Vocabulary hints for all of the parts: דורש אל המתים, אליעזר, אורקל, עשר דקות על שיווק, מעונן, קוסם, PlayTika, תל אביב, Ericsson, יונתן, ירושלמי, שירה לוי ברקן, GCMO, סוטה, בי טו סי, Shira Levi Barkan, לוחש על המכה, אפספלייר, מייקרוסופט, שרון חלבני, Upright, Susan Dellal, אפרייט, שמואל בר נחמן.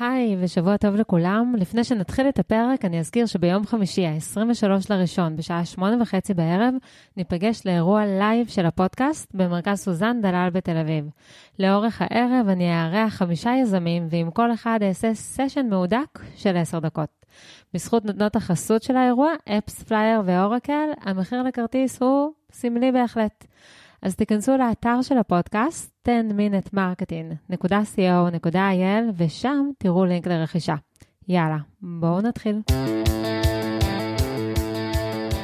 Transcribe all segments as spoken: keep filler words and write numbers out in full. היי ושבוע טוב לכולם. לפני שנתחיל את הפרק אני אזכיר שביום חמישי ה-עשרים ושלושה לראשון בשעה שמונה וחצי בערב ניפגש לאירוע לייב של הפודקאסט במרכז סוזן דלל בתל אביב. לאורך הערב אני אארח חמישה יזמים ועם כל אחד אעשה סשן מעודק של עשר דקות. בזכות נותנות החסות של האירוע, אפספלייר ואורקל, המחיר לכרטיס הוא סמלי בהחלט. אז תיכנסו לאתר של הפודקאסט עשר דקות על שיווק נקודה קו נקודה איי אל ושם תראו לינק לרכישה. יאללה, בואו נתחיל.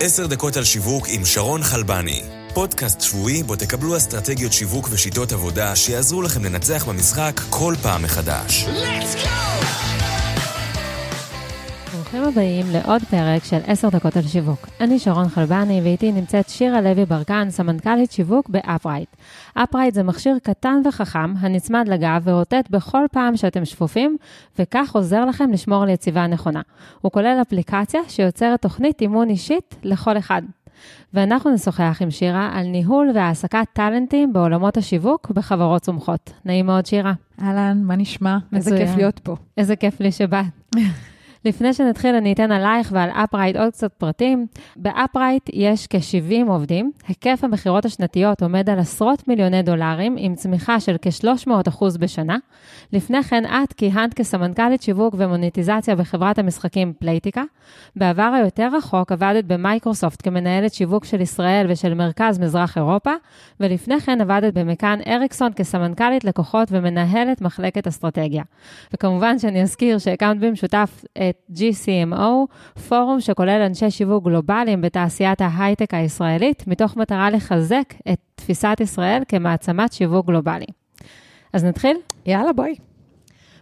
עשר דקות על שיווק עם שרון חלבני. פודקאסט שבועי בו תקבלו אסטרטגיות שיווק ושיטות עבודה שיעזרו לכם לנצח במשחק כל פעם מחדש. Let's go! ברוכים הבאים לעוד פרק של עשר דקות על שיווק. אני שרון חלבני ואיתי נמצאת שירה לוי ברקן, סמנכ"לית שיווק ב-Upright. Upright זה מכשיר קטן וחכם, הנצמד לגב ורוטט בכל פעם שאתם שפופים, וכך עוזר לכם לשמור על יציבה נכונה. הוא כולל אפליקציה שיוצרת תוכנית אימון אישית לכל אחד. ואנחנו נשוחח עם שירה על ניהול והעסקת טלנטים בעולמות השיווק בחברות צומחות. נעים מאוד שירה. אהלן, מה נשמע? איזה כיף להיות פה. איזה כיף לי שבאת. לפני שנתחיל אני אתן עלייך ועל אפרייט עוד קצת פרטים. באפרייט יש כ-שבעים עובדים, היקף המכירות השנתיות עומד על עשרות מיליוני דולרים עם צמיחה של כ-שלוש מאות אחוז בשנה. לפני כן את כיהנת כסמנכ"לית שיווק ומוניטיזציה בחברת המשחקים PlayTika. בעבר היותר רחוק עבדת במייקרוסופט כמנהלת שיווק של ישראל ושל מרכז מזרח אירופה, ולפני כן עבדת במכאן אריקסון כסמנכ"לית לקוחות ומנהלת מחלקת אסטרטגיה. וכמובן שאני אזכיר שהקמת במשותף את ג'י סי אם או, פורום שכולל אנשי שיווק גלובליים בתעשיית ההייטק הישראלית, מתוך מטרה לחזק את תפיסת ישראל כמעצמת שיווק גלובלי. אז נתחיל? יאללה, בואי.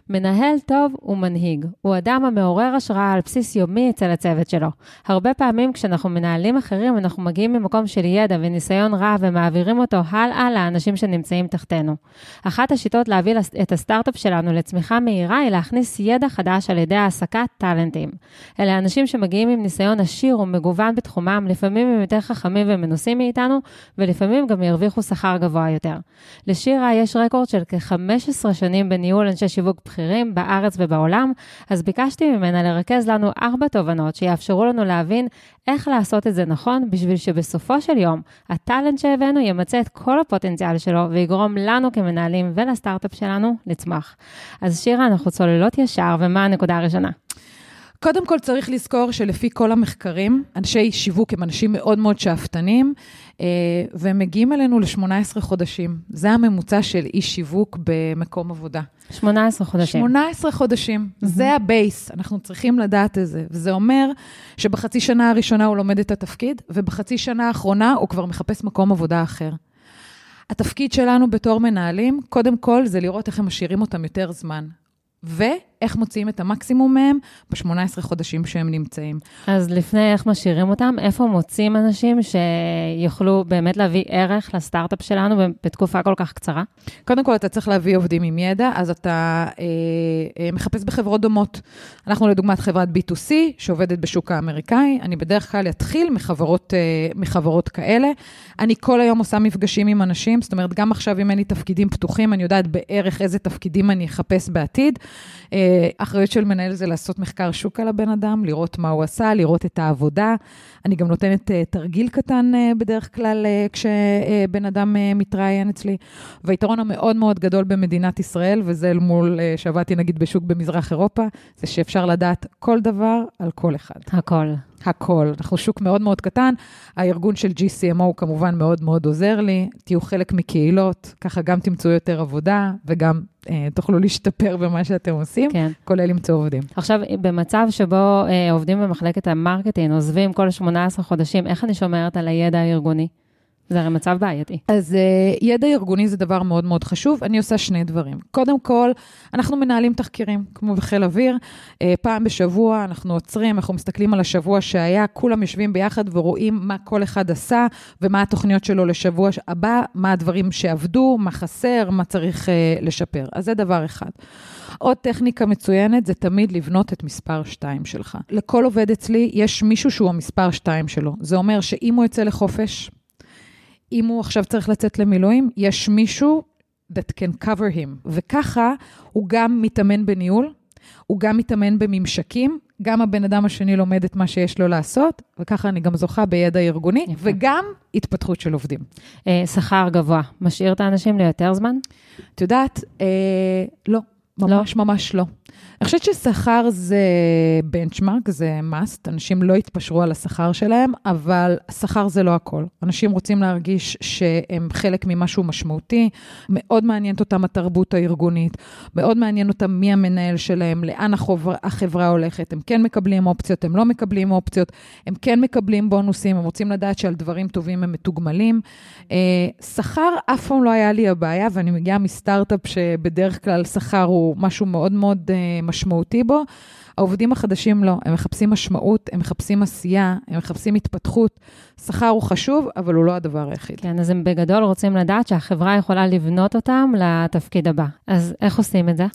מנהל טוב ומנהיג. הוא אדם המעורר השראה על בסיס יומי אצל הצוות שלו. הרבה פעמים כשאנחנו מנהלים אחרים, אנחנו מגיעים ממקום של ידע וניסיון רב ומעבירים אותו הלאה לאנשים שנמצאים תחתנו. אחת השיטות להביא את הסטארט-אפ שלנו לצמיחה מהירה היא להכניס ידע חדש על ידי העסקת טלנטים. אלה אנשים שמגיעים עם ניסיון עשיר ומגוון בתחומם, לפעמים הם יותר חכמים ומנוסים מאיתנו, ולפעמים גם ירוויחו שכר גבוה יותר. לשירה יש רקורד של כ-חמש עשרה שנים בניהול אנשי שיווק בארץ ובעולם, אז ביקשתי ממנה לרכז לנו ארבע תובנות שיאפשרו לנו להבין איך לעשות את זה נכון, בשביל שבסופו של יום הטלנט שהבאנו ימצא את כל הפוטנציאל שלו ויגרום לנו כמנהלים ולסטארט-אפ שלנו לצמח. אז שירה, אנחנו צוללות ישר, ומה הנקודה הראשונה? קודם כל צריך לזכור שלפי כל המחקרים, אנשי שיווק הם אנשים מאוד מאוד שאפתנים, והם מגיעים אלינו ל-שמונה עשרה חודשים. זה הממוצע של אי שיווק במקום עבודה. שמונה עשרה חודשים. שמונה עשרה חודשים, mm-hmm. זה הבייס, אנחנו צריכים לדעת את זה. וזה אומר שבחצי שנה הראשונה הוא לומד את התפקיד, ובחצי שנה האחרונה הוא כבר מחפש מקום עבודה אחר. התפקיד שלנו בתור מנהלים, קודם כל זה לראות איך הם משאירים אותם יותר זמן. ואיך מוציאים את המקסימום מהם ב-שמונה עשרה חודשים שהם נמצאים. אז לפני איך משאירים אותם, איפה מוצאים אנשים שיוכלו באמת להביא ערך לסטארט-אפ שלנו בתקופה כל כך קצרה? קודם כל, אתה צריך להביא עובדים עם ידע, אז אתה אה, אה, מחפש בחברות דומות. אנחנו לדוגמת חברת בי טו סי, שעובדת בשוק האמריקאי, אני בדרך כלל אתחיל מחברות, אה, מחברות כאלה. אני כל היום עושה מפגשים עם אנשים, זאת אומרת, גם עכשיו אם אין לי תפקידים פתוחים, אני יודעת בערך איזה תפקידים אני אחפש בעתיד. אחריות של מנהל זה לעשות מחקר שוק על הבן אדם, לראות מה הוא עשה, לראות את העבודה. אני גם נותנת תרגיל קטן בדרך כלל כשבן אדם מתראיין אצלי. והיתרון המאוד מאוד גדול במדינת ישראל, וזה אל מול שעבדתי נגיד בשוק במזרח אירופה, זה שאפשר לדעת כל דבר על כל אחד. הכל. הכל. אנחנו שוק מאוד מאוד קטן. הארגון של ג'י סי אם או כמובן מאוד מאוד עוזר לי. תהיו חלק מקהילות, ככה גם תמצאו יותר עבודה, וגם אה, תוכלו להשתפר במה שאתם עושים, כן. כולל למצוא עובדים. עכשיו, במצב שבו אה, עובדים במחלקת המרקטינג, עוזבים כל שמונה עשרה חודשים, איך אני שומרת על הידע הארגוני? זה הרי מצב בעייתי. אז uh, ידע ארגוני זה דבר מאוד מאוד חשוב. אני עושה שני דברים. קודם כל, אנחנו מנהלים תחקירים, כמו בחיל אוויר. Uh, פעם בשבוע אנחנו עוצרים, אנחנו מסתכלים על השבוע שהיה, כולם יושבים ביחד ורואים מה כל אחד עשה, ומה התוכניות שלו לשבוע הבא, מה הדברים שעבדו, מה חסר, מה צריך uh, לשפר. אז זה דבר אחד. עוד טכניקה מצוינת, זה תמיד לבנות את מספר שתיים שלך. לכל עובד אצלי, יש מישהו שהוא המספר שתיים שלו. זה אומר שאם הוא יצא לחופש, אם הוא עכשיו צריך לצאת למילואים, יש מישהו that can cover him. וככה הוא גם מתאמן בניהול, הוא גם מתאמן בממשקים, גם הבן אדם השני לומד את מה שיש לו לעשות, וככה אני גם זוכה בידע ארגוני, יפה. וגם התפתחות של עובדים. אה, שכר גבוה, משאיר את האנשים ליותר זמן? את יודעת, אה, לא, ממש לא. ממש לא. אני חושבת ששכר זה בנצ'מרק, זה must, אנשים לא התפשרו על השכר שלהם, אבל שכר זה לא הכל. אנשים רוצים להרגיש שהם חלק ממשהו משמעותי, מאוד מעניינת אותם התרבות הארגונית, מאוד מעניין אותם מי המנהל שלהם, לאן החברה, החברה הולכת, הם כן מקבלים אופציות, הם לא מקבלים אופציות, הם כן מקבלים בונוסים, הם רוצים לדעת שעל דברים טובים הם מתוגמלים. שכר אף פעם לא היה לי הבעיה, ואני מגיעה מסטארט-אפ שבדרך כלל שכר הוא משהו מאוד מאוד משמעותי בו. העובדים החדשים לא, הם מחפשים משמעות, הם מחפשים עשייה, הם מחפשים התפתחות. שכר הוא חשוב, אבל הוא לא הדבר היחיד. כן, אז הם בגדול רוצים לדעת שהחברה יכולה לבנות אותם לתפקיד הבא. אז איך עושים את זה?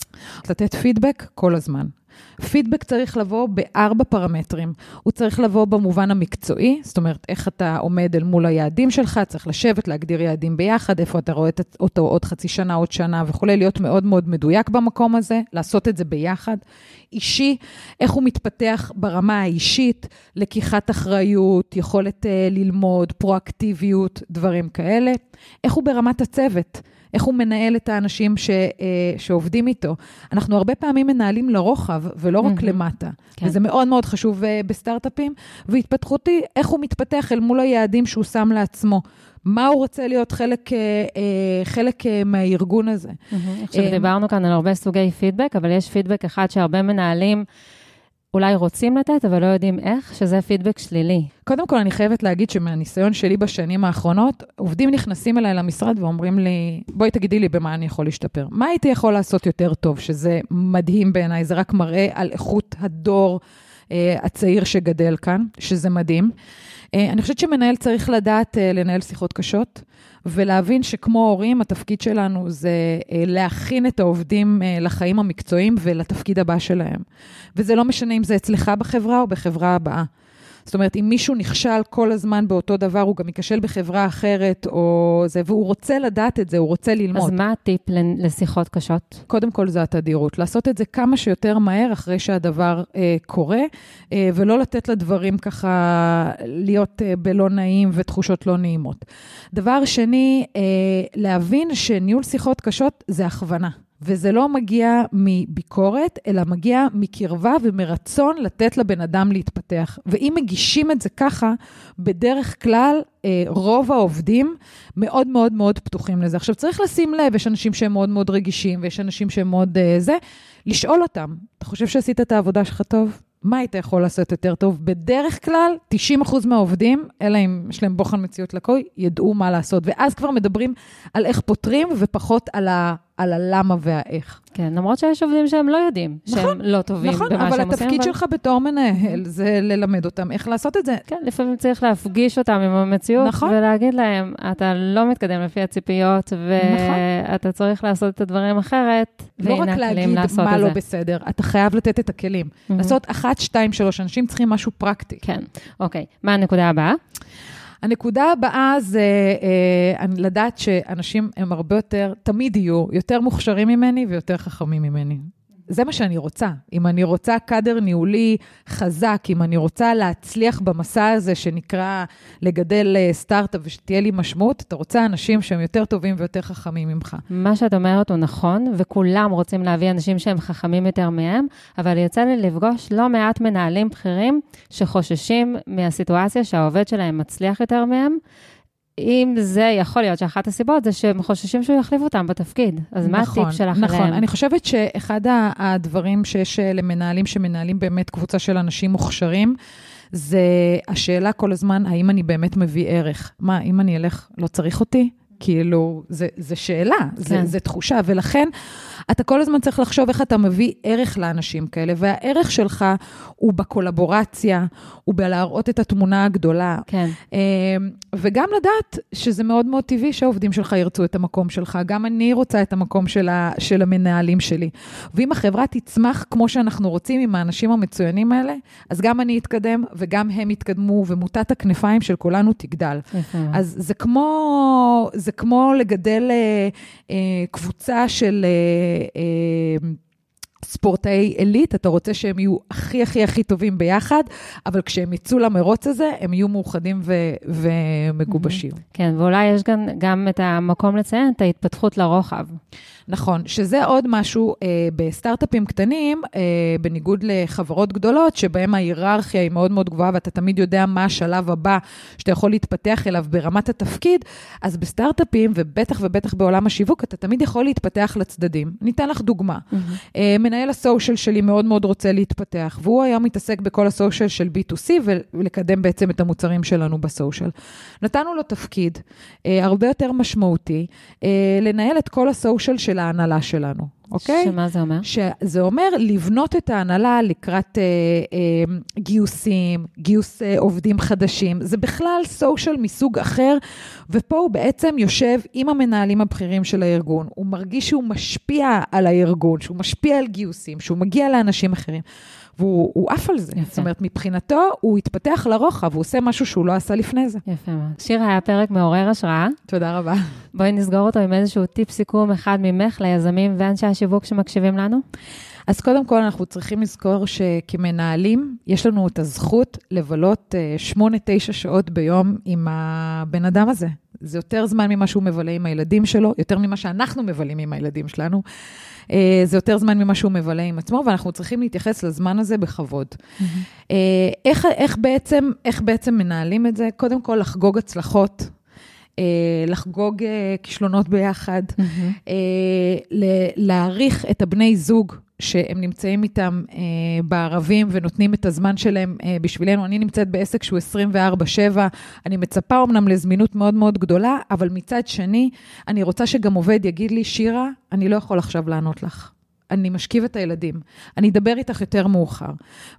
לתת פידבק כל הזמן. פידבק צריך לבוא בארבע פרמטרים. הוא צריך לבוא במובן המקצועי, זאת אומרת, איך אתה עומד אל מול היעדים שלך, צריך לשבת, להגדיר יעדים ביחד, איפה אתה רואה אותו עוד חצי שנה, עוד שנה, וכו', להיות מאוד מאוד מדויק במקום הזה, לעשות את זה ביחד. אישי, איך הוא מתפתח ברמה האישית, לקיחת אחריות, יכולת ללמוד, פרואקטיביות, דברים כאלה. איך הוא ברמת הצוות, איך הוא מנהל את האנשים ש, שעובדים איתו. אנחנו הרבה פעמים מנהלים לרוחב, ולא רק למטה. כן. וזה מאוד מאוד חשוב בסטארט-אפים. והתפתחותי, איך הוא מתפתח אל מול היעדים שהוא שם לעצמו. מה הוא רוצה להיות חלק, חלק מהארגון הזה. עכשיו דיברנו כאן על הרבה סוגי פידבק, אבל יש פידבק אחד שהרבה מנהלים אולי רוצים לתת, אבל לא יודעים איך, שזה פידבק שלילי. קודם כל, אני חייבת להגיד שמהניסיון שלי בשנים האחרונות, עובדים נכנסים אליי למשרד ואומרים לי, בואי תגידי לי במה אני יכול להשתפר. מה הייתי יכול לעשות יותר טוב, שזה מדהים בעיניי, זה רק מראה על איכות הדור אה, הצעיר שגדל כאן, שזה מדהים. אה, אני חושבת שמנהל צריך לדעת אה, לנהל שיחות קשות, ולהבין שכמו הורים, התפקיד שלנו זה להכין את העובדים לחיים המקצועיים ולתפקיד הבא שלהם. וזה לא משנה אם זה אצלך בחברה או בחברה הבאה. זאת אומרת, אם מישהו נכשל כל הזמן באותו דבר, הוא גם ייכשל בחברה אחרת, או זה, והוא רוצה לדעת את זה, הוא רוצה ללמוד. אז מה הטיפ לשיחות קשות? קודם כל זה התדירות. לעשות את זה כמה שיותר מהר אחרי שהדבר אה, קורה, אה, ולא לתת לדברים ככה להיות אה, בלא נעים ותחושות לא נעימות. דבר שני, אה, להבין שניהול שיחות קשות זה הכוונה. וזה לא מגיע מביקורת, אלא מגיע מקרבה ומרצון לתת לבן אדם להתפתח. ואם מגישים את זה ככה, בדרך כלל רוב העובדים מאוד מאוד מאוד פתוחים לזה. עכשיו צריך לשים לב, יש אנשים שהם מאוד מאוד רגישים, ויש אנשים שהם מאוד זה, לשאול אותם, אתה חושב שעשית את העבודה שלך טוב? מה היית יכול לעשות יותר טוב? בדרך כלל, תשעים אחוז מהעובדים, אלא אם יש להם בוחן מציאות לקוי, ידעו מה לעשות. ואז כבר מדברים על איך פותרים, ופחות על ה... על הלמה והאיך. כן, למרות שיש עובדים שהם לא יודעים, נכון, שהם לא טובים נכון, במה שהם עושים. נכון, אבל התפקיד שלך בתור מנהל, זה ללמד אותם איך לעשות את זה. כן, לפעמים צריך להפגיש אותם עם המציאות, נכון. ולהגיד להם, אתה לא מתקדם לפי הציפיות, ואתה צריך לעשות את הדברים אחרת, לא רק להגיד מה לא בסדר, אתה חייב לתת את הכלים. Mm-hmm. לעשות אחת, שתיים, שלוש, אנשים צריכים משהו פרקטי. כן, אוקיי. מה הנקודה הבאה? הנקודה הבאה זה אה, לדעת שאנשים הם הרבה יותר, תמיד יהיו יותר מוכשרים ממני ויותר חכמים ממני. זה מה שאני רוצה. אם אני רוצה קדר ניהולי חזק, אם אני רוצה להצליח במסע הזה שנקרא לגדל סטארט-אפ ושתהיה לי משמעות, אתה רוצה אנשים שהם יותר טובים ויותר חכמים ממך. מה שאת אומרת הוא נכון, וכולם רוצים להביא אנשים שהם חכמים יותר מהם, אבל יוצא לי לפגוש לא מעט מנהלים בכירים שחוששים מהסיטואציה שהעובד שלהם מצליח יותר מהם, אם זה יכול להיות שאחת הסיבות זה שהם חוששים שהוא יחליף אותם בתפקיד. אז מה הטיפ שלך עליהם? נכון, אני חושבת שאחד הדברים שיש למנהלים שמנהלים באמת קבוצה של אנשים מוכשרים, זה השאלה כל הזמן, האם אני באמת מביא ערך? מה, אם אני אלך, לא צריך אותי? כאילו, זה, זה שאלה, כן. זה, זה תחושה, ולכן אתה כל הזמן צריך לחשוב איך אתה מביא ערך לאנשים כאלה, והערך שלך הוא בקולבורציה, הוא בלהראות את התמונה הגדולה, כן. וגם לדעת שזה מאוד מאוד טבעי שהעובדים שלך ירצו את המקום שלך, גם אני רוצה את המקום של, ה, של המנהלים שלי, ואם החברה תצמח כמו שאנחנו רוצים עם האנשים המצוינים האלה, אז גם אני אתקדם וגם הם יתקדמו, ומוטת הכנפיים של כולנו תגדל. אז זה כמו... זה כמו לגדל אה, אה, קבוצה של אה, אה, ספורטאי אליט, אתה רוצה שהם יהיו הכי הכי הכי טובים ביחד, אבל כשהם יצאו למרוץ הזה, הם יהיו מאוחדים ו- ומגובשים. כן, ואולי יש גם, גם את המקום לציין, את ההתפתחות לרוחב. נכון, שזה עוד משהו אה, בסטארט-אפים קטנים, אה, בניגוד לחברות גדולות, שבהם ההיררכיה היא מאוד מאוד גבוהה, ואתה תמיד יודע מה השלב הבא שאתה יכול להתפתח אליו ברמת התפקיד, אז בסטארט-אפים, ובטח ובטח בעולם השיווק, אתה תמיד יכול להתפתח לצדדים. ניתן לך דוגמה. Mm-hmm. אה, מנהל הסושל שלי מאוד מאוד רוצה להתפתח, והוא היום מתעסק בכל הסושל של בי טו סי, ולקדם בעצם את המוצרים שלנו בסושל. נתנו לו תפקיד, אה, הרבה יותר משמעותי, אה, לנהל את כל הסושל של ההנהלה שלנו. אוקיי? שמה זה אומר? שזה אומר לבנות את ההנהלה לקראת אה, אה, גיוסים, גיוס אה, עובדים חדשים. זה בכלל סושל מסוג אחר, ופה הוא בעצם יושב עם המנהלים הבכירים של הארגון. הוא מרגיש שהוא משפיע על הארגון, שהוא משפיע על גיוסים, שהוא מגיע לאנשים אחרים. והוא עף על זה. יפה. זאת אומרת, מבחינתו הוא התפתח לרוחב, הוא עושה משהו שהוא לא עשה לפני זה. יפה מאוד. שירה, היה פרק מעורר השראה. תודה רבה. בואי נסגור אותו עם איזשהו טיפ סיכום אחד ממך ליזמים ואנשי השיווק שמקשיבים לנו. אז קודם כל אנחנו צריכים לזכור שכמנהלים יש לנו את הזכות לבלות שמונה תשע שעות ביום עם הבן אדם הזה. זה יותר זמן ממה שהוא מבלה עם הילדים שלו, יותר ממה שאנחנו מבלים עם הילדים שלנו. זה יותר זמן ממה שהוא מבלה עם עצמו, ואנחנו צריכים להתייחס לזמן הזה בכבוד. Mm-hmm. איך, איך, בעצם, איך בעצם מנהלים את זה? קודם כל לחגוג הצלחות, לחגוג כישלונות ביחד, mm-hmm. להעריך את הבני זוג שהם נמצאים איתם אה, בערבים ונותנים את הזמן שלהם אה, בשבילנו. אני נמצאת בעסק שהוא עשרים וארבע שבע, אני מצפה אמנם לזמינות מאוד מאוד גדולה, אבל מצד שני, אני רוצה שגם עובד יגיד לי, שירה, אני לא יכול עכשיו לענות לך. אני משכיב את הילדים. אני אדבר איתך יותר מאוחר.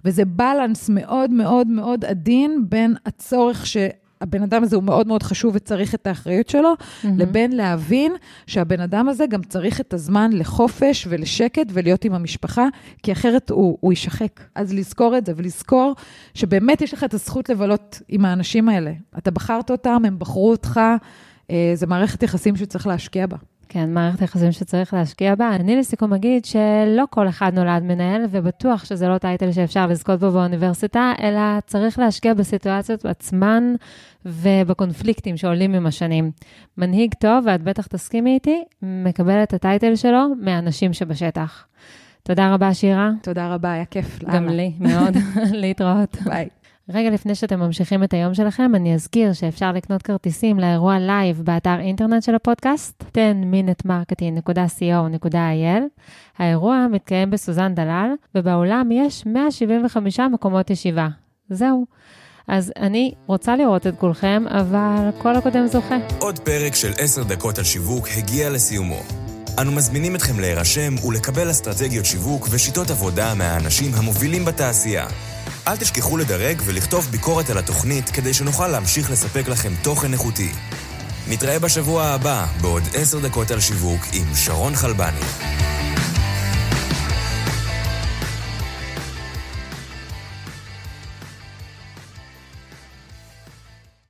וזה בלנס מאוד מאוד מאוד עדין בין הצורך ש... הבן אדם הזה הוא מאוד מאוד חשוב וצריך את האחריות שלו, mm-hmm. לבין להבין שהבן אדם הזה גם צריך את הזמן לחופש ולשקט ולהיות עם המשפחה, כי אחרת הוא, הוא ישחק. אז לזכור את זה ולזכור שבאמת יש לך את הזכות לבלות עם האנשים האלה. אתה בחרת אותם, הם בחרו אותך, אה, זה מערכת יחסים שצריך להשקיע בה. כן, מערכת יחסים שצריך להשקיע בה. אני לסיכום אגיד שלא כל אחד נולד מנהל, ובטוח שזה לא טייטל שאפשר לזכות בו באוניברסיטה, אלא צריך להשקיע בסיטואציות עצמן ובקונפליקטים שעולים עם השנים. מנהיג טוב, ואת בטח תסכימי איתי, מקבל את הטייטל שלו מהאנשים שבשטח. תודה רבה, שירה. תודה רבה, היה כיף. גם לי, מאוד. להתראות. ביי. רגע לפני שאתם ממשיכים את היום שלכם, אני אזכיר שאפשר לקנות כרטיסים לאירוע לייב באתר אינטרנט של הפודקאסט, עשר דקות על שיווק נקודה קו נקודה איי אל. האירוע מתקיים בסוזן דלל, ובעולם יש מאה שבעים וחמש מקומות ישיבה. זהו. אז אני רוצה לראות את כולכם, אבל כל הקודם זוכה. עוד פרק של עשר דקות על שיווק הגיע לסיומו. אנו מזמינים אתכם להירשם ולקבל אסטרטגיות שיווק ושיטות עבודה מהאנשים המובילים בתעשייה. אל תשכחו לדרג ולכתוב ביקורת על התוכנית כדי שנוכל להמשיך לספק לכם תוכן איכותי. נתראה בשבוע הבא בעוד עשר דקות על שיווק עם שרון חלבני.